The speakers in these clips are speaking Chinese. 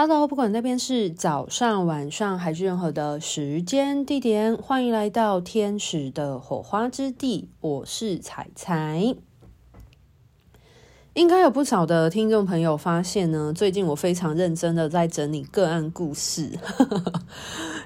Hello， 不管那边是早上、晚上还是任何的时间地点，欢迎来到天使的火花之地，我是彩彩。应该有不少的听众朋友发现呢，最近我非常认真的在整理个案故事，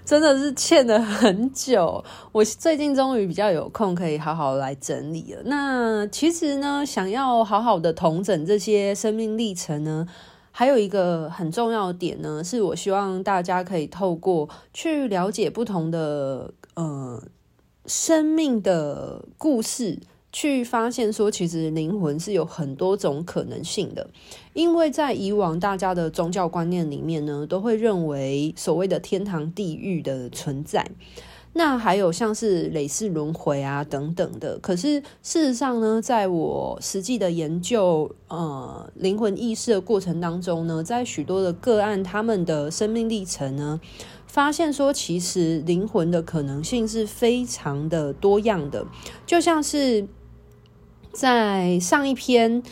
真的是欠了很久。我最近终于比较有空，可以好好来整理了。那其实呢，想要好好的统整这些生命历程呢，还有一个很重要的点呢，是我希望大家可以透过去了解不同的生命的故事，去发现说其实灵魂是有很多种可能性的。因为在以往大家的宗教观念里面呢，都会认为所谓的天堂地狱的存在，那还有像是累世轮回啊等等的。可是事实上呢，在我实际的研究灵魂意识的过程当中呢，在许多的个案他们的生命历程呢，发现说其实灵魂的可能性是非常的多样的。就像是在上一篇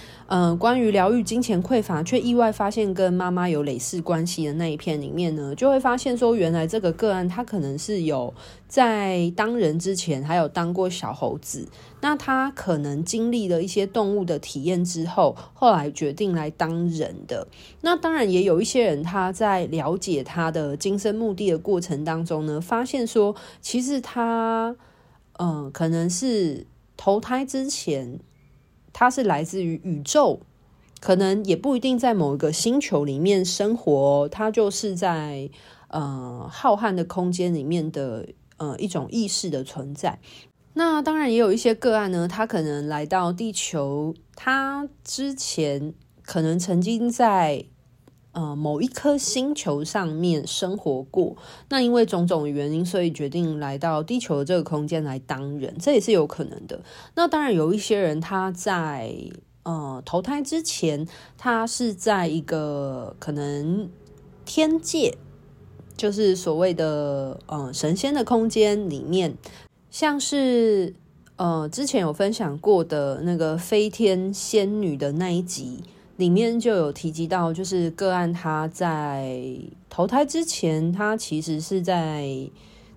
关于疗愈金钱匮乏却意外发现跟妈妈有累世关系的那一篇里面呢，就会发现说原来这个个案他可能是有在当人之前还有当过小猴子，那他可能经历了一些动物的体验之后，后来决定来当人的。那当然也有一些人他在了解他的今生目的的过程当中呢，发现说其实他可能是投胎之前它是来自于宇宙，可能也不一定在某一个星球里面生活，它就是在浩瀚的空间里面的一种意识的存在。那当然也有一些个案呢，它可能来到地球，它之前可能曾经在某一颗星球上面生活过，那因为种种原因，所以决定来到地球的这个空间来当人，这也是有可能的。那当然有一些人他在投胎之前，他是在一个可能天界，就是所谓的神仙的空间里面，像是之前有分享过的那个飞天仙女的那一集里面就有提及到，就是个案他在投胎之前，他其实是在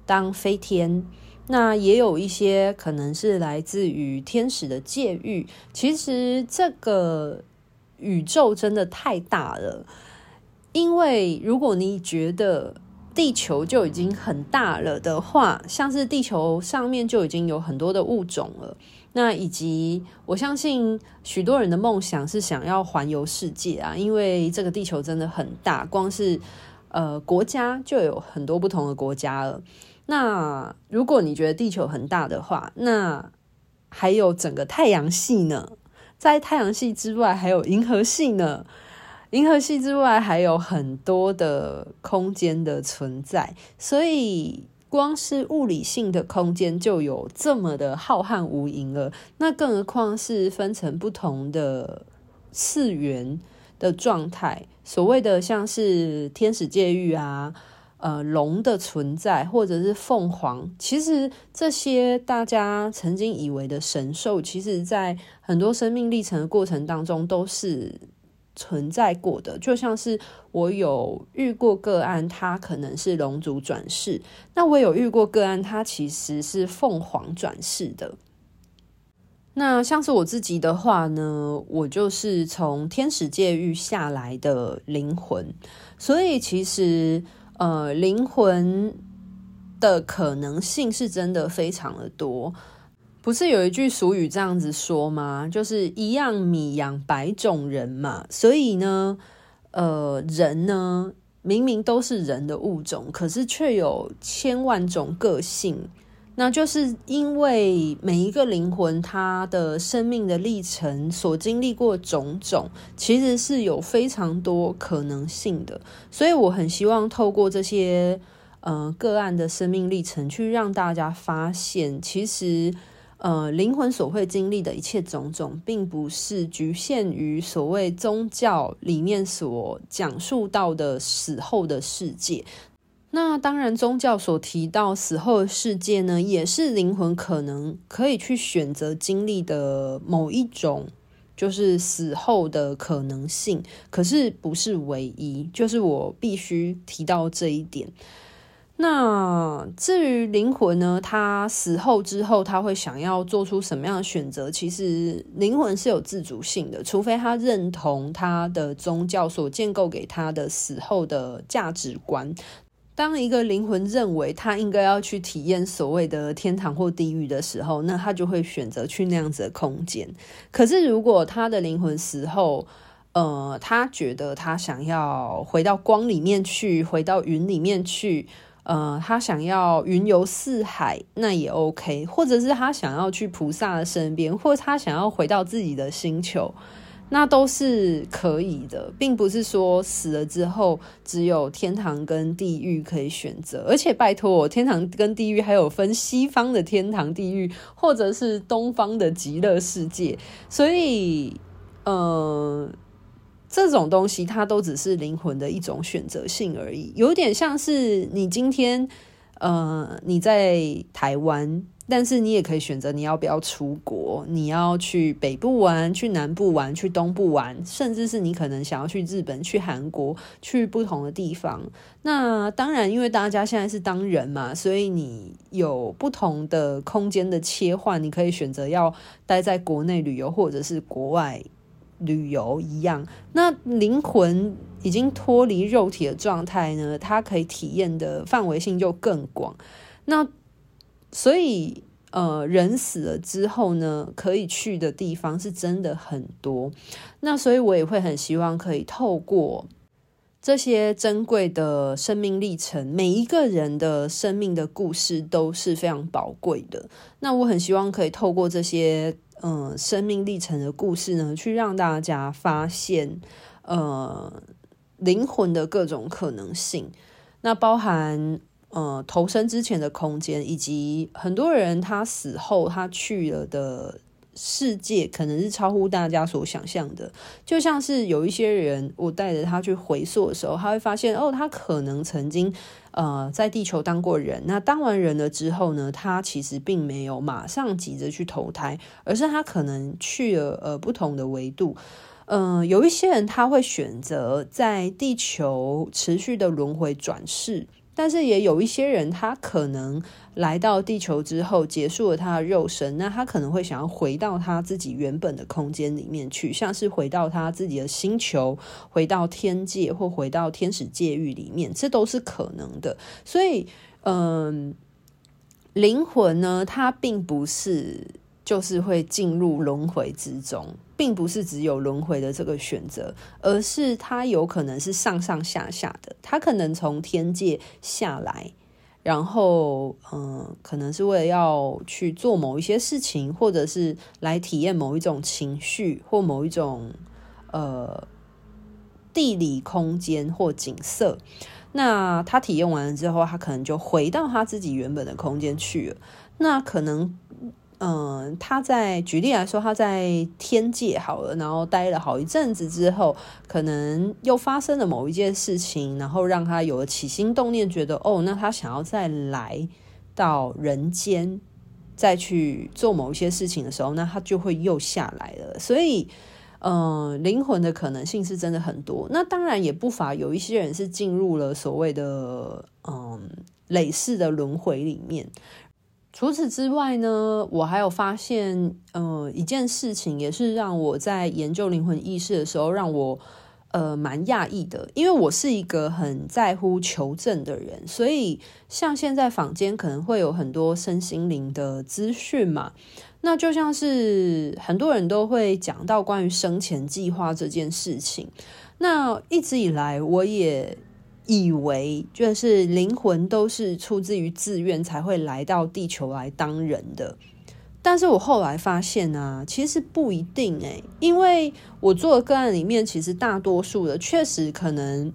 当飞天。那也有一些可能是来自于天使的界域。其实这个宇宙真的太大了，因为如果你觉得地球就已经很大了的话，像是地球上面就已经有很多的物种了。那以及我相信许多人的梦想是想要环游世界啊，因为这个地球真的很大，光是国家就有很多不同的国家了。那如果你觉得地球很大的话，那还有整个太阳系呢，在太阳系之外还有银河系呢，银河系之外还有很多的空间的存在，所以光是物理性的空间就有这么的浩瀚无垠了，那更何况是分成不同的次元的状态，所谓的像是天使界域啊，龙的存在，或者是凤凰，其实这些大家曾经以为的神兽，其实在很多生命历程的过程当中都是存在过的。就像是我有遇过个案，他可能是龙族转世，那我有遇过个案，他其实是凤凰转世的。那像是我自己的话呢，我就是从天使界域下来的灵魂，所以其实灵魂的可能性是真的非常的多。不是有一句俗语这样子说吗？就是一样米养百种人嘛。所以呢，人呢，明明都是人的物种，可是却有千万种个性。那就是因为每一个灵魂它的生命的历程所经历过种种，其实是有非常多可能性的。所以我很希望透过这些个案的生命历程，去让大家发现，其实灵魂所会经历的一切种种，并不是局限于所谓宗教里面所讲述到的死后的世界。那当然，宗教所提到死后的世界呢，也是灵魂可能可以去选择经历的某一种就是死后的可能性，可是不是唯一，就是我必须提到这一点。那至于灵魂呢，他死后之后他会想要做出什么样的选择，其实灵魂是有自主性的，除非他认同他的宗教所建构给他的死后的价值观。当一个灵魂认为他应该要去体验所谓的天堂或地狱的时候，那他就会选择去那样子的空间。可是如果他的灵魂死后他觉得他想要回到光里面去，回到云里面去，他想要云游四海，那也 OK， 或者是他想要去菩萨的身边，或者他想要回到自己的星球，那都是可以的，并不是说死了之后只有天堂跟地狱可以选择。而且拜托，天堂跟地狱还有分西方的天堂地狱，或者是东方的极乐世界，所以这种东西它都只是灵魂的一种选择性而已，有点像是你今天你在台湾，但是你也可以选择你要不要出国，你要去北部玩，去南部玩，去东部玩，甚至是你可能想要去日本，去韩国，去不同的地方。那当然因为大家现在是当人嘛，所以你有不同的空间的切换，你可以选择要待在国内旅游或者是国外旅游一样。那灵魂已经脱离肉体的状态呢，它可以体验的范围性就更广。那所以人死了之后呢，可以去的地方是真的很多。那所以我也会很希望可以透过这些珍贵的生命历程，每一个人的生命的故事都是非常宝贵的。那我很希望可以透过这些生命历程的故事呢，去让大家发现灵魂的各种可能性。那包含投生之前的空间，以及很多人他死后他去了的世界可能是超乎大家所想象的。就像是有一些人，我带着他去回溯的时候，他会发现他可能曾经在地球当过人，那当完人了之后呢，他其实并没有马上急着去投胎，而是他可能去了不同的维度。有一些人他会选择在地球持续的轮回转世，但是也有一些人他可能来到地球之后结束了他的肉身，那他可能会想要回到他自己原本的空间里面去，像是回到他自己的星球，回到天界，或回到天使界域里面，这都是可能的。所以灵魂呢，它并不是就是会进入轮回之中，并不是只有轮回的这个选择，而是它有可能是上上下下的。它可能从天界下来，然后可能是为了要去做某一些事情，或者是来体验某一种情绪，或某一种地理空间或景色。那他体验完了之后，他可能就回到他自己原本的空间去了。那可能他在举例来说，他在天界好了，然后待了好一阵子之后，可能又发生了某一件事情，然后让他有了起心动念，觉得那他想要再来到人间，再去做某一些事情的时候，那他就会又下来了。所以灵魂的可能性是真的很多。那当然也不乏有一些人是进入了所谓的累世的轮回里面。除此之外呢，我还有发现一件事情，也是让我在研究灵魂意识的时候让我蛮讶异的。因为我是一个很在乎求证的人，所以像现在坊间可能会有很多身心灵的资讯嘛，那就像是很多人都会讲到关于生前计划这件事情。那一直以来我也以为就是灵魂都是出自于自愿才会来到地球来当人的，但是我后来发现其实不一定因为我做的个案里面，其实大多数的确实可能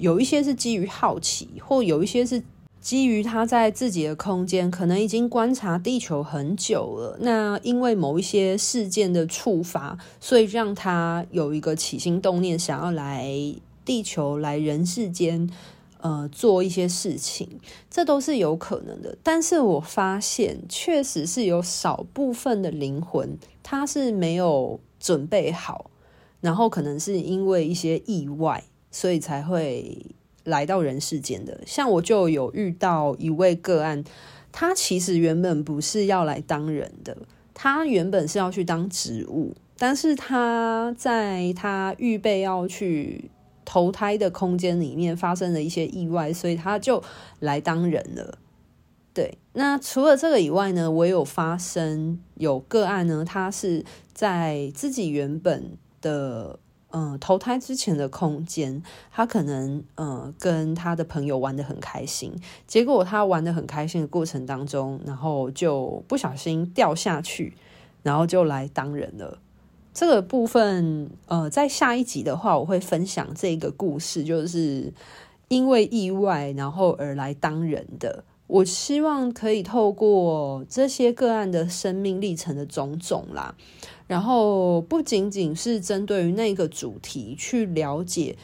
有一些是基于好奇，或有一些是基于他在自己的空间可能已经观察地球很久了，那因为某一些事件的触发，所以让他有一个起心动念想要来地球，来人世间做一些事情，这都是有可能的。但是我发现确实是有少部分的灵魂，它是没有准备好，然后可能是因为一些意外所以才会来到人世间的。像我就有遇到一位个案，他其实原本不是要来当人的，他原本是要去当植物，但是他在他预备要去投胎的空间里面发生了一些意外，所以他就来当人了。对，那除了这个以外呢，我也有发生有个案呢，他是在自己原本的投胎之前的空间，他可能跟他的朋友玩得很开心，结果他玩得很开心的过程当中，然后就不小心掉下去，然后就来当人了。这个部分在下一集的话我会分享这个故事，就是因为意外然后而来当人的。我希望可以透过这些个案的生命历程的种种啦，然后不仅仅是针对于那个主题去了解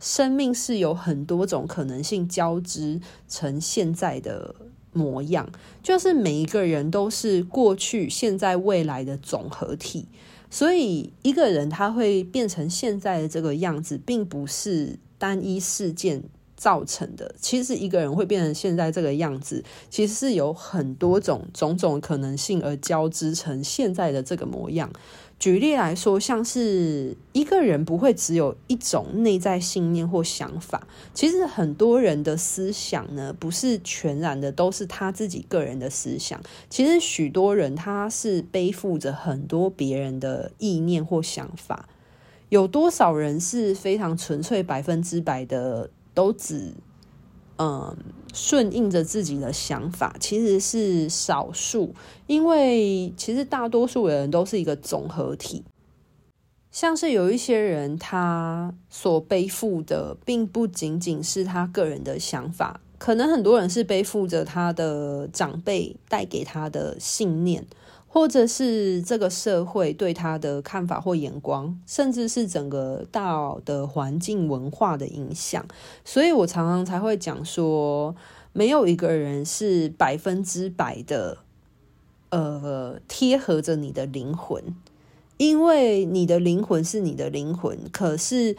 生命是有很多种可能性交织成现在的模样，就是每一个人都是过去现在未来的总合体，所以一个人他会变成现在的这个样子并不是单一事件造成的。其实一个人会变成现在这个样子，其实是有很多种种可能性而交织成现在的这个模样。举例来说，像是一个人不会只有一种内在信念或想法，其实很多人的思想呢，不是全然的都是他自己个人的思想，其实许多人他是背负着很多别人的意念或想法。有多少人是非常纯粹100%的都只顺应着自己的想法，其实是少数，因为其实大多数的人都是一个总合体。像是有一些人他所背负的并不仅仅是他个人的想法，可能很多人是背负着他的长辈带给他的信念，或者是这个社会对他的看法或眼光，甚至是整个大的环境文化的影响。所以我常常才会讲说，没有一个人是100%的贴合着你的灵魂，因为你的灵魂是你的灵魂，可是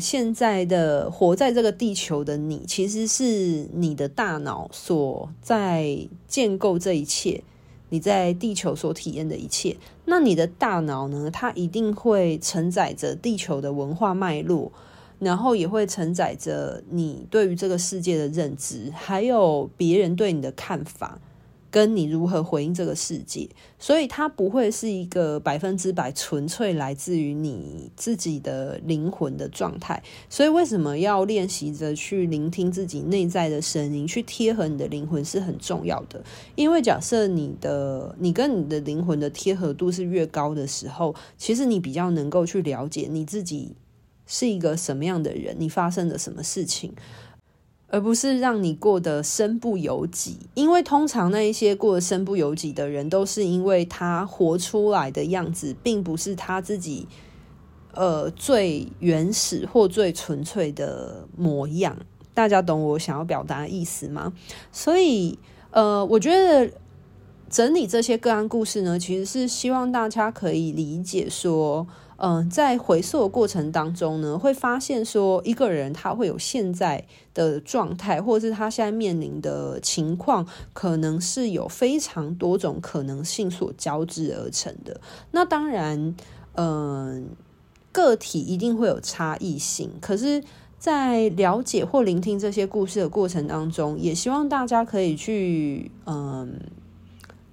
现在的活在这个地球的你，其实是你的大脑所在建构这一切，你在地球所体验的一切。那你的大脑呢，它一定会承载着地球的文化脉络，然后也会承载着你对于这个世界的认知，还有别人对你的看法跟你如何回应这个世界。所以它不会是一个100%纯粹来自于你自己的灵魂的状态。所以为什么要练习着去聆听自己内在的声音，去贴合你的灵魂是很重要的。因为假设你跟你的灵魂的贴合度是越高的时候，其实你比较能够去了解你自己是一个什么样的人，你发生了什么事情，而不是让你过得身不由己。因为通常那一些过得身不由己的人，都是因为他活出来的样子并不是他自己最原始或最纯粹的模样。大家懂我想要表达的意思吗？所以我觉得整理这些个案故事呢，其实是希望大家可以理解说在回溯的过程当中呢，会发现说一个人他会有现在的状态，或者是他现在面临的情况，可能是有非常多种可能性所交织而成的。那当然个体一定会有差异性，可是在了解或聆听这些故事的过程当中，也希望大家可以去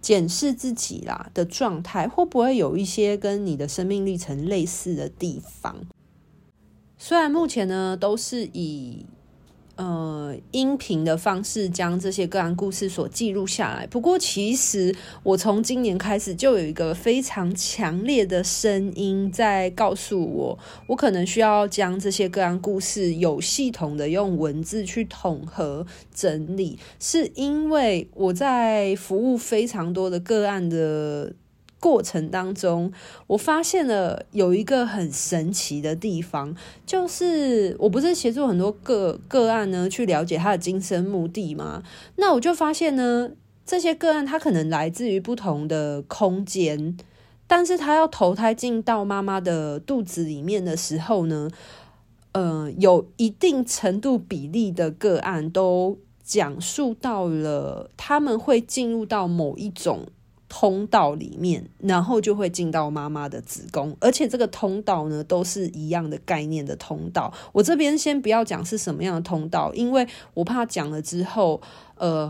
检视自己啦的状态，会不会有一些跟你的生命历程类似的地方。虽然目前呢都是以音频的方式将这些个案故事所记录下来，不过其实我从今年开始就有一个非常强烈的声音在告诉我，我可能需要将这些个案故事有系统的用文字去统合整理，是因为我在服务非常多的个案的过程当中，我发现了有一个很神奇的地方，就是我不是协助很多个案呢去了解他的今生目的吗？那我就发现呢，这些个案他可能来自于不同的空间，但是他要投胎进到妈妈的肚子里面的时候呢，有一定程度比例的个案都讲述到了他们会进入到某一种通道里面，然后就会进到妈妈的子宫，而且这个通道呢都是一样的概念的通道。我这边先不要讲是什么样的通道，因为我怕讲了之后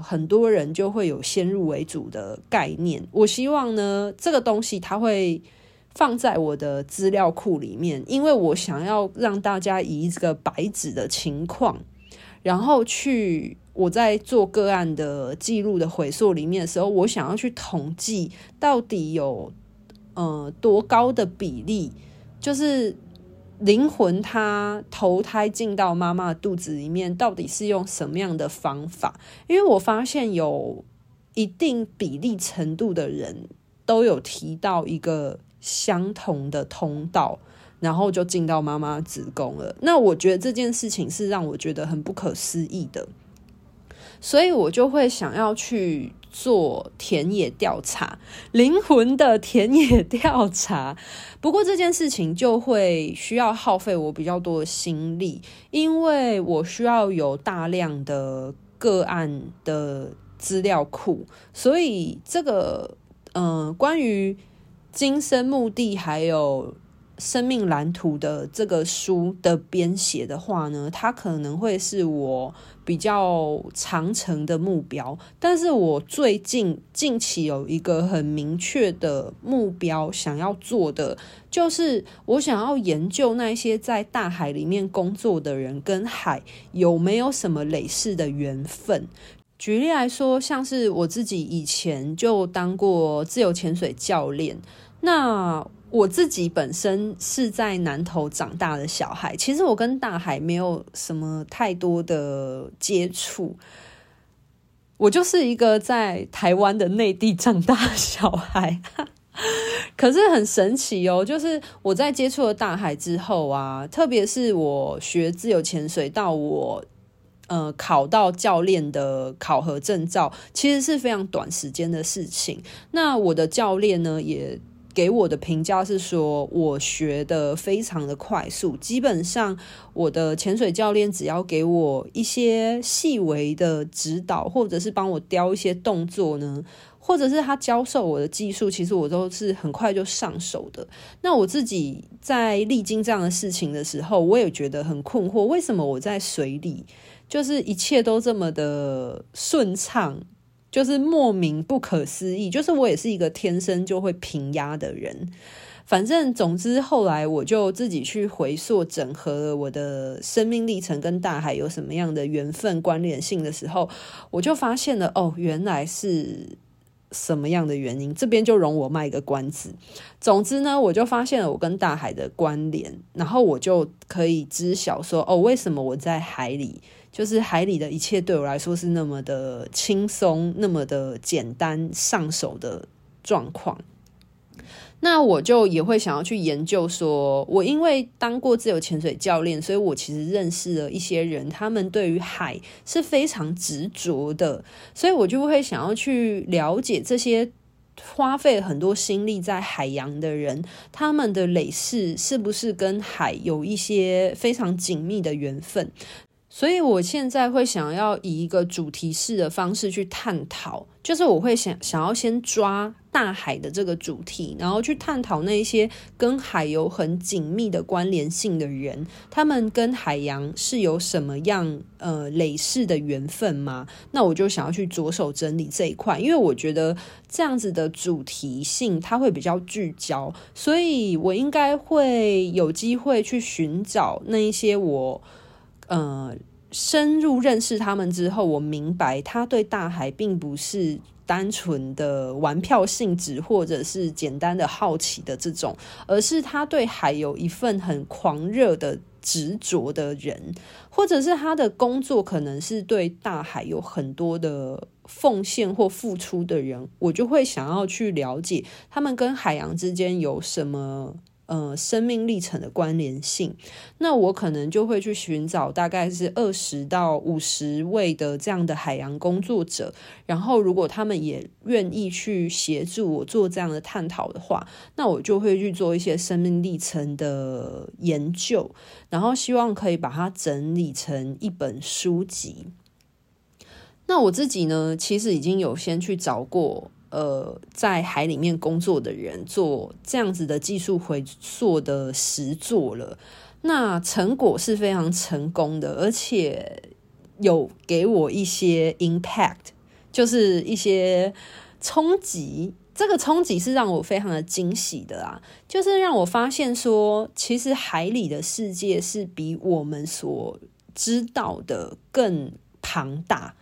很多人就会有先入为主的概念。我希望呢这个东西它会放在我的资料库里面，因为我想要让大家以这个白纸的情况，然后去我在做个案的记录的回溯里面的时候，我想要去统计到底有多高的比例，就是灵魂它投胎进到妈妈的肚子里面到底是用什么样的方法。因为我发现有一定比例程度的人都有提到一个相同的通道，然后就进到妈妈子宫了。那我觉得这件事情是让我觉得很不可思议的，所以我就会想要去做田野调查，灵魂的田野调查。不过这件事情就会需要耗费我比较多的心力，因为我需要有大量的个案的资料库，所以这个关于今生目的还有生命蓝图的这个书的编写的话呢，它可能会是我比较长程的目标。但是我最近期有一个很明确的目标想要做的，就是我想要研究那些在大海里面工作的人跟海有没有什么类似的缘分。举例来说，像是我自己以前就当过自由潜水教练，那我自己本身是在南投长大的小孩，其实我跟大海没有什么太多的接触，我就是一个在台湾的内地长大的小孩可是很神奇哦，就是我在接触了大海之后啊，特别是我学自由潜水到我考到教练的考核证照，其实是非常短时间的事情。那我的教练呢也给我的评价是说，我学的非常的快速，基本上我的潜水教练只要给我一些细微的指导，或者是帮我雕一些动作呢，或者是他教授我的技术，其实我都是很快就上手的。那我自己在历经这样的事情的时候，我也觉得很困惑，为什么我在水里就是一切都这么的顺畅，就是莫名不可思议，就是我也是一个天生就会平压的人。反正总之后来我就自己去回溯整合了我的生命历程跟大海有什么样的缘分关联性的时候，我就发现了哦，原来是什么样的原因。这边就容我卖个关子。总之呢，我就发现了我跟大海的关联，然后我就可以知晓说哦，为什么我在海里，就是海里的一切对我来说是那么的轻松，那么的简单上手的状况。那我就也会想要去研究说，我因为当过自由潜水教练，所以我其实认识了一些人，他们对于海是非常执着的，所以我就会想要去了解这些花费很多心力在海洋的人，他们的累世是不是跟海有一些非常紧密的缘分。所以我现在会想要以一个主题式的方式去探讨，就是我会想要先抓大海的这个主题，然后去探讨那些跟海有很紧密的关联性的人，他们跟海洋是有什么样累世的缘分吗？那我就想要去着手整理这一块，因为我觉得这样子的主题性它会比较聚焦，所以我应该会有机会去寻找那一些我深入认识他们之后，我明白他对大海并不是单纯的玩票性质或者是简单的好奇的这种，而是他对海有一份很狂热的执着的人，或者是他的工作可能是对大海有很多的奉献或付出的人，我就会想要去了解他们跟海洋之间有什么生命历程的关联性，那我可能就会去寻找大概是20到50位的这样的海洋工作者，然后如果他们也愿意去协助我做这样的探讨的话，那我就会去做一些生命历程的研究，然后希望可以把它整理成一本书籍。那我自己呢，其实已经有先去找过在海里面工作的人做这样子的技术回溯的实作了，那成果是非常成功的，而且有给我一些 impact， 就是一些冲击。这个冲击是让我非常的惊喜的啊，就是让我发现说，其实海里的世界是比我们所知道的更庞大。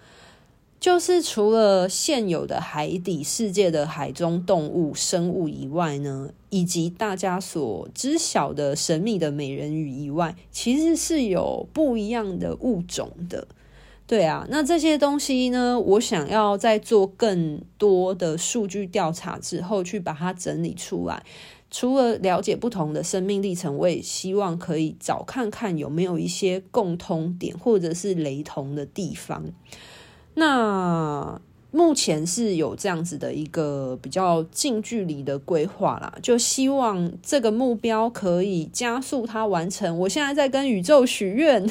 就是除了现有的海底世界的海中动物生物以外呢，以及大家所知晓的神秘的美人鱼以外，其实是有不一样的物种的。对啊，那这些东西呢，我想要在做更多的数据调查之后去把它整理出来，除了了解不同的生命历程，我也希望可以找看看有没有一些共通点或者是雷同的地方。那目前是有这样子的一个比较近距离的规划啦，就希望这个目标可以加速它完成。我现在在跟宇宙许愿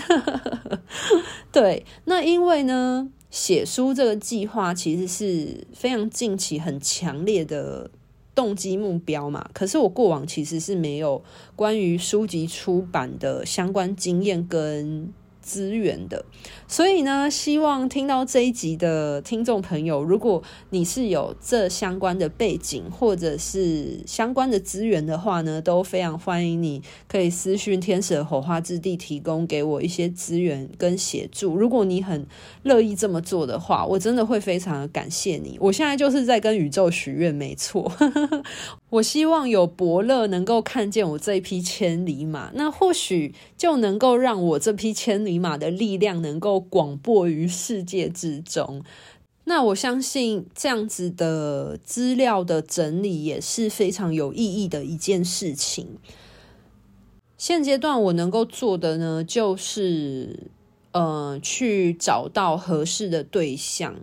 对，那因为呢，写书这个计划其实是非常近期很强烈的动机目标嘛，可是我过往其实是没有关于书籍出版的相关经验跟资源的，所以呢，希望听到这一集的听众朋友，如果你是有这相关的背景或者是相关的资源的话呢，都非常欢迎你可以私讯天使的火花之地，提供给我一些资源跟协助。如果你很乐意这么做的话，我真的会非常的感谢你。我现在就是在跟宇宙许愿，没错我希望有伯乐能够看见我这一匹千里马，那或许就能够让我这匹千里马的力量能够广播于世界之中。那我相信这样子的资料的整理也是非常有意义的一件事情。现阶段我能够做的呢，就是去找到合适的对象，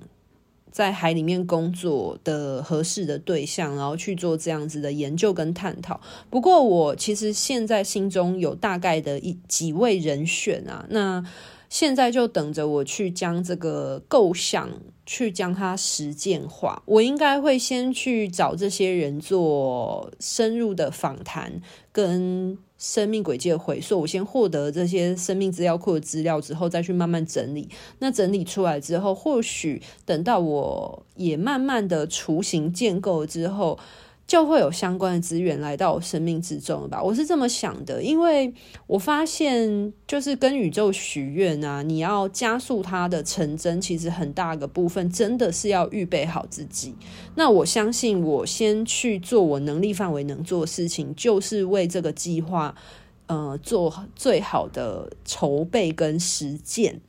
在海里面工作的合适的对象，然后去做这样子的研究跟探讨。不过我其实现在心中有大概的几位人选啊，那现在就等着我去将这个构想去将它实践化。我应该会先去找这些人做深入的访谈跟生命轨迹的回溯，我先获得这些生命资料库的资料之后，再去慢慢整理。那整理出来之后，或许等到我也慢慢的雏形建构之后，就会有相关的资源来到我生命之中了吧，我是这么想的。因为我发现就是跟宇宙许愿啊，你要加速它的成真，其实很大个部分真的是要预备好自己。那我相信我先去做我能力范围能做的事情，就是为这个计划做最好的筹备跟实践。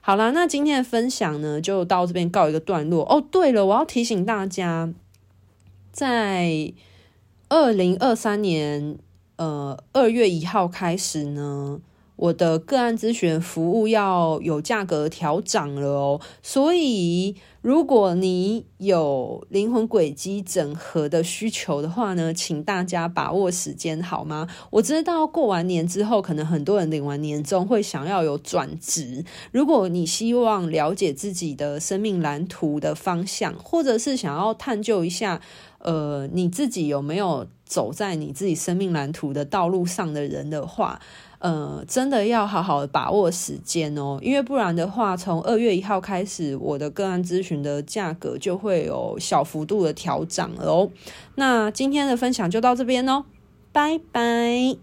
好啦，那今天的分享呢就到这边告一个段落。哦对了，我要提醒大家，在2023年2月1号开始呢，我的个案咨询服务要有价格调涨了哦。所以如果你有灵魂轨迹整合的需求的话呢，请大家把握时间好吗？我知道过完年之后，可能很多人领完年终会想要有转职。如果你希望了解自己的生命蓝图的方向，或者是想要探究一下你自己有没有走在你自己生命蓝图的道路上的人的话，真的要好好把握时间哦，因为不然的话，从2月1号开始，我的个案咨询的价格就会有小幅度的调涨了哦。那今天的分享就到这边哦，拜拜。